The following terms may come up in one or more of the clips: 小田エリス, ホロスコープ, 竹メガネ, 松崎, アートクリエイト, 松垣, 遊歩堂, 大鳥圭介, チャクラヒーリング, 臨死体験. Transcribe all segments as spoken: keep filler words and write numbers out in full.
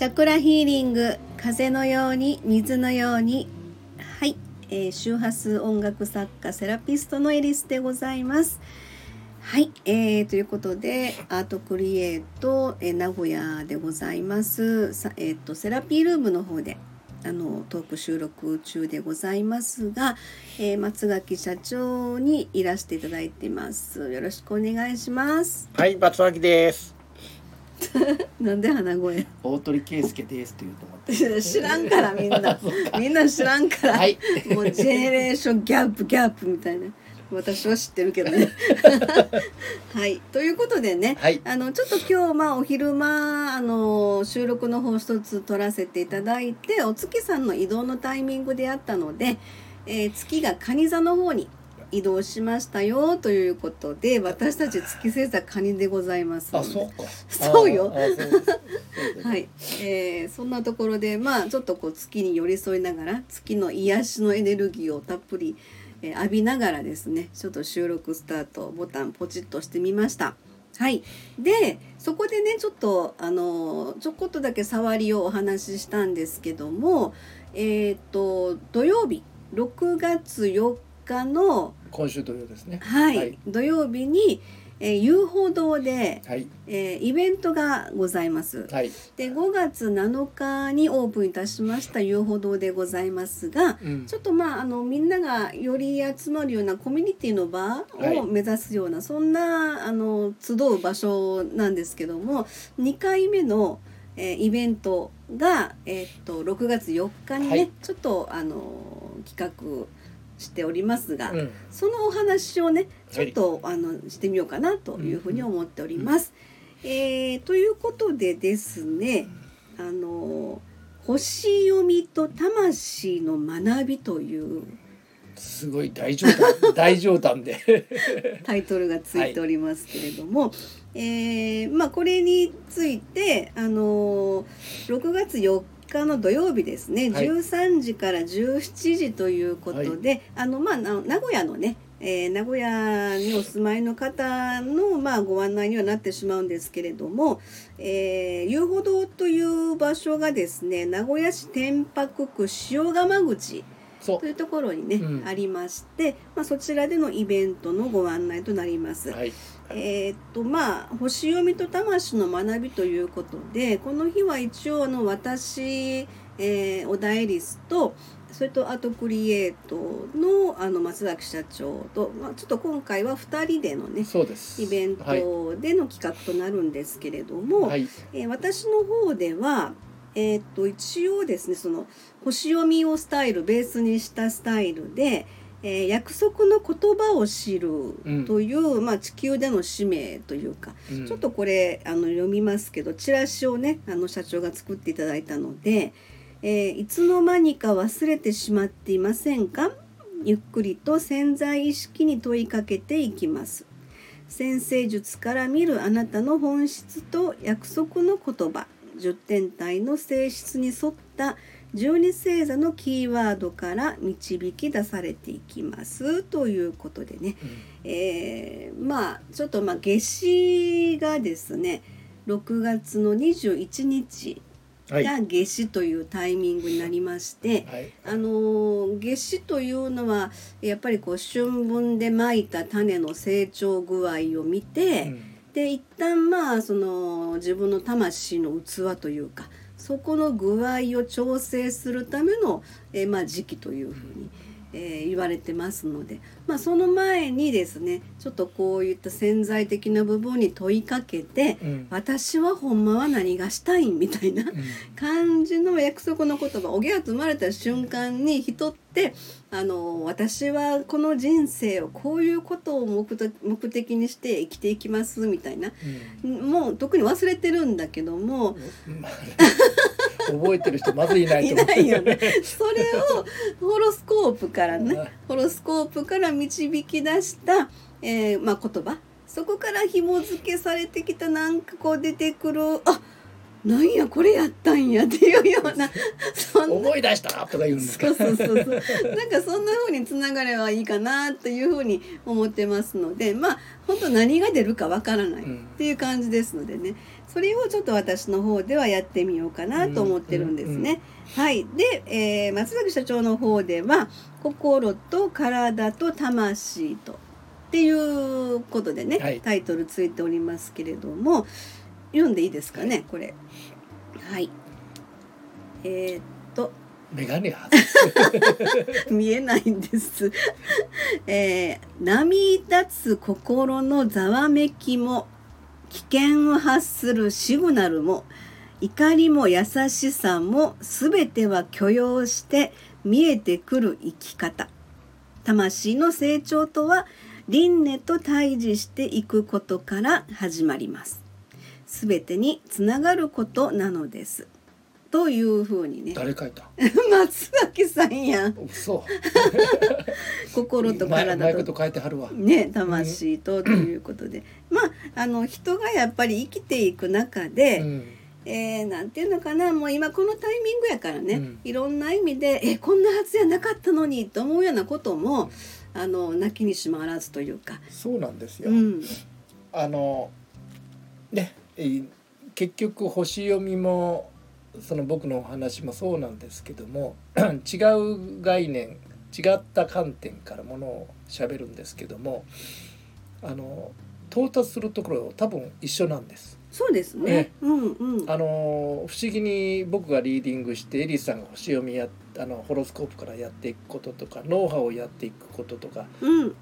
チャクラヒーリング、風のように水のように。はい、えー、周波数音楽作家セラピストのエリスでございます。はい、えー、ということでアートクリエイト、えー、名古屋でございます。さ、えー、とセラピールームの方であのトーク収録中でございますが、えー、松垣社長にいらしていただいてます。よろしくお願いします。はい、松垣です。なんで鼻声。大鳥圭介ですって言うと思って知らんからみんなみんな知らんから、はい、もうジェネレーションギャップギャップみたいな。私は知ってるけどね。はい、ということでね、はい、あのちょっと今日、まあ、お昼間あの収録の方一つ撮らせていただいて、お月さんの移動のタイミングであったので、えー、月が蟹座の方に移動しましたよということで、私たち月星座蟹でございます。あ、そうか。そうよ。はい、えー、そんなところで、まあ、ちょっとこう月に寄り添いながら月の癒しのエネルギーをたっぷり浴びながらですね、ちょっと収録スタートボタンポチッとしてみました。はい、でそこでねちょっとあのちょこっとだけ触りをお話ししたんですけども、えー、っと土曜日ろくがつよっかの今週土曜ですね、はい、はい、土曜日に、えー、遊歩堂で、はい、えー、イベントがございます、はい、でごがつなのかにオープンいたしました遊歩堂でございますが、うん、ちょっとまああのみんながより集まるようなコミュニティの場を目指すような、はい、そんなあの集う場所なんですけども、にかいめの、えー、イベントが、えー、っとろくがつよっかにね、はい、ちょっとあの企画しておりますが、うん、そのお話をねちょっと、はい、あのしてみようかなというふうに思っております、うんうん、えー、ということでですね、あの星読みと魂の学びというすごい大冗談、大冗談でタイトルがついておりますけれども、はい、えーまあ、これについてあのろくがつよっかの土曜日ですね、はい、じゅうさんじからじゅうしちじということで、はい、あのまあ、名古屋のね、えー、名古屋にお住まいの方の、まあ、ご案内にはなってしまうんですけれども、えー、遊歩堂という場所がですね、名古屋市天白区塩釜口というところにね、うん、ありまして、まあ、そちらでのイベントのご案内となります、はい、えー、っとまあ星読みと魂の学びということで、この日は一応の私、えー、小田エリスとそれとアートクリエイト の, あの松崎社長と、まあ、ちょっと今回はふたりでのね、そうです、イベントでの企画となるんですけれども、はい、えー、私の方ではえー、っと一応ですね、その星読みをスタイルベースにしたスタイルで、えー、約束の言葉を知るという、うん、まあ、地球での使命というか、うん、ちょっとこれあの読みますけど、チラシをねあの社長が作っていただいたので、えー、いつの間にか忘れてしまっていませんか、ゆっくりと潜在意識に問いかけていきます。占星術から見るあなたの本質と約束の言葉、じゅってんたいの性質に沿ったじゅうにせいざのキーワードから導き出されていきますということでね、うん、えー、まあちょっとまあ夏至がですねろくがつのにじゅういちにちが夏至というタイミングになりまして、はい、あのー、夏至というのはやっぱりこう春分でまいた種の成長具合を見て、うん、で一旦まあその自分の魂の器というか、そこの具合を調整するための、えーまあ、時期というふうに、えー、言われてますので、まあ、その前にですねちょっとこういった潜在的な部分に問いかけて、うん、私はほんまは何がしたいみたいな感じの約束の言葉、おぎゃーと生まれた瞬間に人ってあの私はこの人生をこういうことを目的にして生きていきますみたいな、うん、もう特に忘れてるんだけども、うん、覚えてる人まずいないと思っていないよね。それをホロスコープからね、ホロスコープから導き出した、えーまあ、言葉、そこから紐付けされてきた、なんかこう出てくる、あなんやこれやったんやっていうよう な, そんな思い出したとか言うんですか。そうそうそうそうなんかそんな風につながればいいかなという風に思ってますので、まあ本当何が出るかわからないっていう感じですのでね、うん、それをちょっと私の方ではやってみようかなと思ってるんですね、うんうん、はい。で、えー、松崎社長の方では心と体と魂とっていうことでね、はい、タイトルついておりますけれども、読んでいいですかね、はい、これ。はい。えー、っと。メガネ外す。見えないんです、えー。波立つ心のざわめきも、危険を発するシグナルも、怒りも優しさも、すべては許容して見えてくる生き方。魂の成長とは、輪廻と対峙していくことから始まります。すべてにつながることなのですというふうにね。誰書いた？松崎さんやん。そう心と体と、うまいこと書いてはるわね、魂とということで、うん、まああの人がやっぱり生きていく中で、うん、えー、なんていうのかな、もう今このタイミングやからね、うん、いろんな意味でえこんなはずじゃなかったのにと思うようなことも、あの泣きにしもあらずというか。そうなんですよ、うん、あのね、結局星読みもその僕のお話もそうなんですけども、違う概念、違った観点からものを喋るんですけども、あの到達するところは多分一緒なんです。そうですね、ね、うんうん、あの不思議に僕がリーディングしてエリスさんが星読みや、あのホロスコープからやっていくこととか脳波をやっていくこととか、うん、不思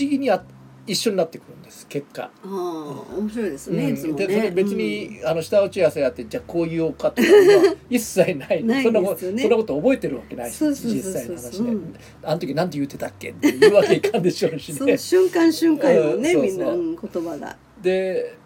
議にあって一緒になってくるんです結果。あ、面白いですね。うん、いつもね、でそれ別に、うん、あの下打ち合わせやってじゃあこう言おうかとかは一切ない。ないですよね。そんな、そんなこと覚えてるわけないし、そうそうそうそう、実際の話で、うん、あの時なんて言ってたっけって言うわけいかんでしょうしね。その瞬間瞬間のね、うん、みんな、うん、言葉が。で、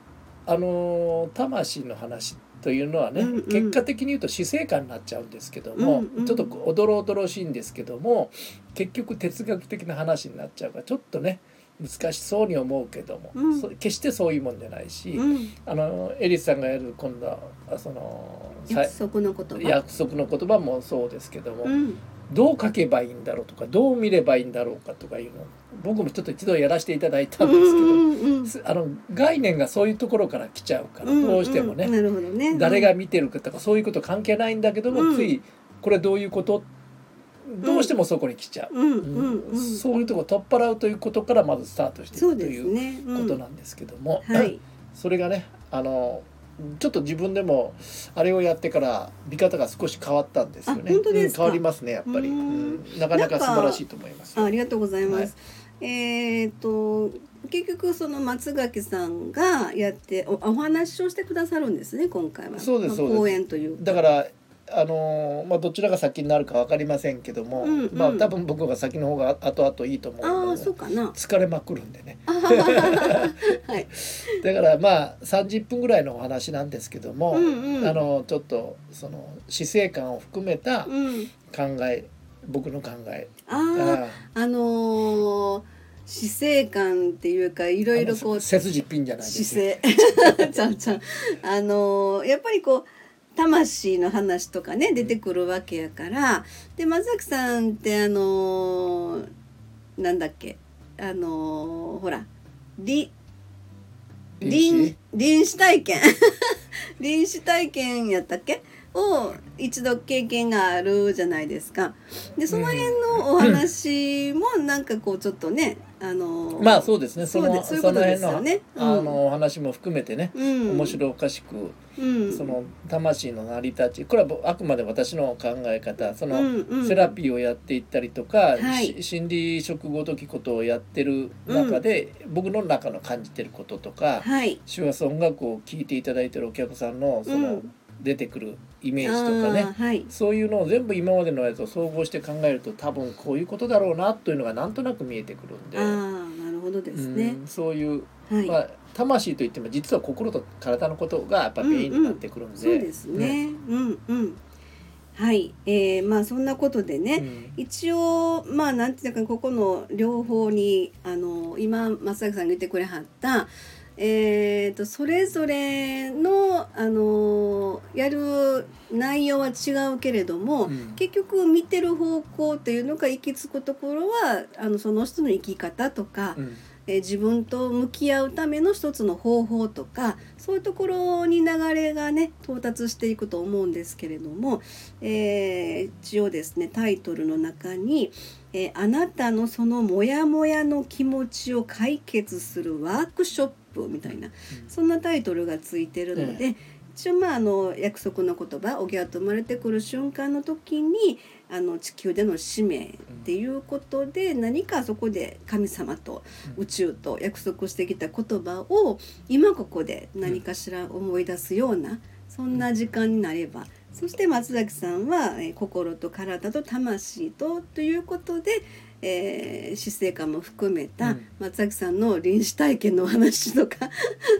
あの魂の話というのはね、うんうん、結果的に言うと死生観になっちゃうんですけども、うんうん、ちょっとおどろおどろしいんですけども、結局哲学的な話になっちゃうからちょっとね。難しそうに思うけども、うん、決してそういうもんじゃないし、うん、あのエリスさんがやる今度はその約束の言葉、約束の言葉もそうですけども、うん、どう書けばいいんだろうとかどう見ればいいんだろうかとかいうのを僕もちょっと一度やらせていただいたんですけど、うんうんうん、あの概念がそういうところから来ちゃうから、うんうん、どうしても ね、 なるほどね、うん、誰が見てるかとかそういうこと関係ないんだけども、うん、ついこれどういうことどうしてもそこに来ちゃう、うんうんうん、そういうとこ取っ払うということからまずスタートしていく、ね、ということなんですけども、うん、はい、それがね、あのちょっと自分でもあれをやってから見方が少し変わったんですよね。本当ですか、うん、変わりますねやっぱり、うん、なかなか素晴らしいと思います。あ、ありがとうございます、はい、えー、っと結局その松垣さんがやって お, お話をしてくださるんですね今回は。そうです、そうです、講演というか、だからあのまあ、どちらが先になるか分かりませんけども、うんうん、まあ、多分僕が先の方が後々いいと思うので。ああ、そうかな、疲れまくるんでね、はい、だからまあさんじゅっぷんぐらいのお話なんですけども、うんうん、あのちょっとその姿勢感を含めた考え、うん、僕の考え、ああ、あのー死生観っていうかいろいろこう背筋ピンじゃないですね、ちゃんちゃん、あのー、やっぱりこう魂の話とかね出てくるわけやから、で松崎さんってあのー、なんだっけ、あのー、ほらり臨臨死体験臨死体験やったっけを一度経験があるじゃないですか。でその辺のお話もなんかこうちょっとね。あのー、まあそうですね、そのそういうことですよね、その辺の、うん、あのお話も含めてね、うん、面白おかしく、うん、その魂の成り立ち、これはあくまで私の考え方、その、うんうん、セラピーをやっていったりとか、はい、心理職ごときことをやってる中で、うん、僕の中の感じてることとか、はい、手話音楽を聴いていただいてるお客さんのその、うん、出てくるイメージとかね、はい、そういうのを全部今までのやつを総合して考えると多分こういうことだろうなというのがなんとなく見えてくるんで。あー、なるほどですね、うん、そういう、はい、まあ、魂といっても実は心と体のことがやっぱりメインになってくるんで、うんうん、そうですね、ね、うんうん、はい、えー、まあそんなことでね、うん、一応まあなんていうかここの両方にあの今松崎さんが言ってくれはったえー、とそれぞれの、あのー、やる内容は違うけれども、うん、結局見てる方向っていうのが行き着くところはあのその人の生き方とか、うんえー、自分と向き合うための一つの方法とかそういうところに流れがね到達していくと思うんですけれども、えー、一応ですねタイトルの中にえー、あなたのそのモヤモヤの気持ちを解決するワークショップみたいな、うん、そんなタイトルがついてるので、うん、一応まああの約束の言葉おぎゃと生まれてくる瞬間の時にあの地球での使命っていうことで、うん、何かそこで神様と宇宙と約束してきた言葉を今ここで何かしら思い出すようなそんな時間になれば、そして松崎さんは、えー、心と体と魂とということで、えー、死生観も含めた松崎さんの臨死体験の話とか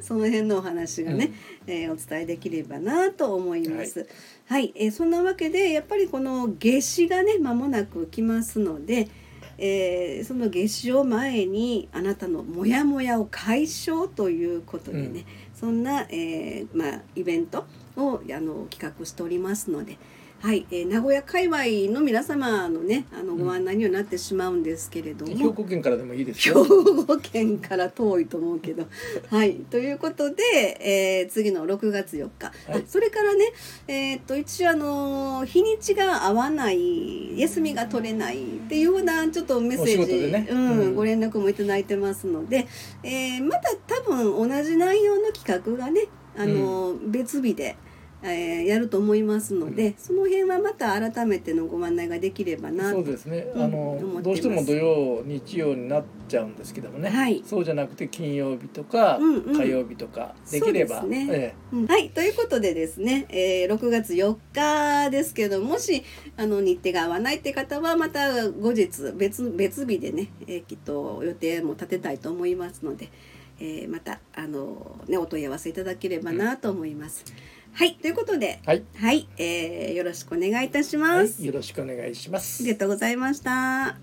その辺のお話がね、うんえー、お伝えできればなと思います。はい、はいえー、そんなわけでやっぱりこの夏至がね間もなく来ますので、えー、その夏至を前にあなたのモヤモヤを解消ということでね、うん、そんな、えーまあ、イベントをあの企画しておりますので、はいえー、名古屋界隈の皆様のねあのご案内にはなってしまうんですけれども、うん、兵庫県からでもいいですよ。兵庫県から遠いと思うけどはいということで、えー、次のろくがつよっか、はい、それからね、えー、っと一応あの日にちが合わない休みが取れないっていうようなちょっとメッセージ、ねうんうん、ご連絡もいただいてますので、えー、また多分同じ内容の企画がねあの、うん、別日でえー、やると思いますので、うん、その辺はまた改めてのご案内ができればなと思ってます。そうですね。あのどうしても土曜日曜になっちゃうんですけどもね、はい、そうじゃなくて金曜日とか火曜日とかできれば、うんうんそうですねええうん、はいということでですね、えー、ろくがつよっかですけどもしあの日程が合わないって方はまた後日 別, 別日でね、えー、きっと予定も立てたいと思いますので、えー、またあの、ね、お問い合わせいただければなと思います、うんはいということで、はいはいえー、よろしくお願いいたします、はい、よろしくお願いします。ありがとうございました。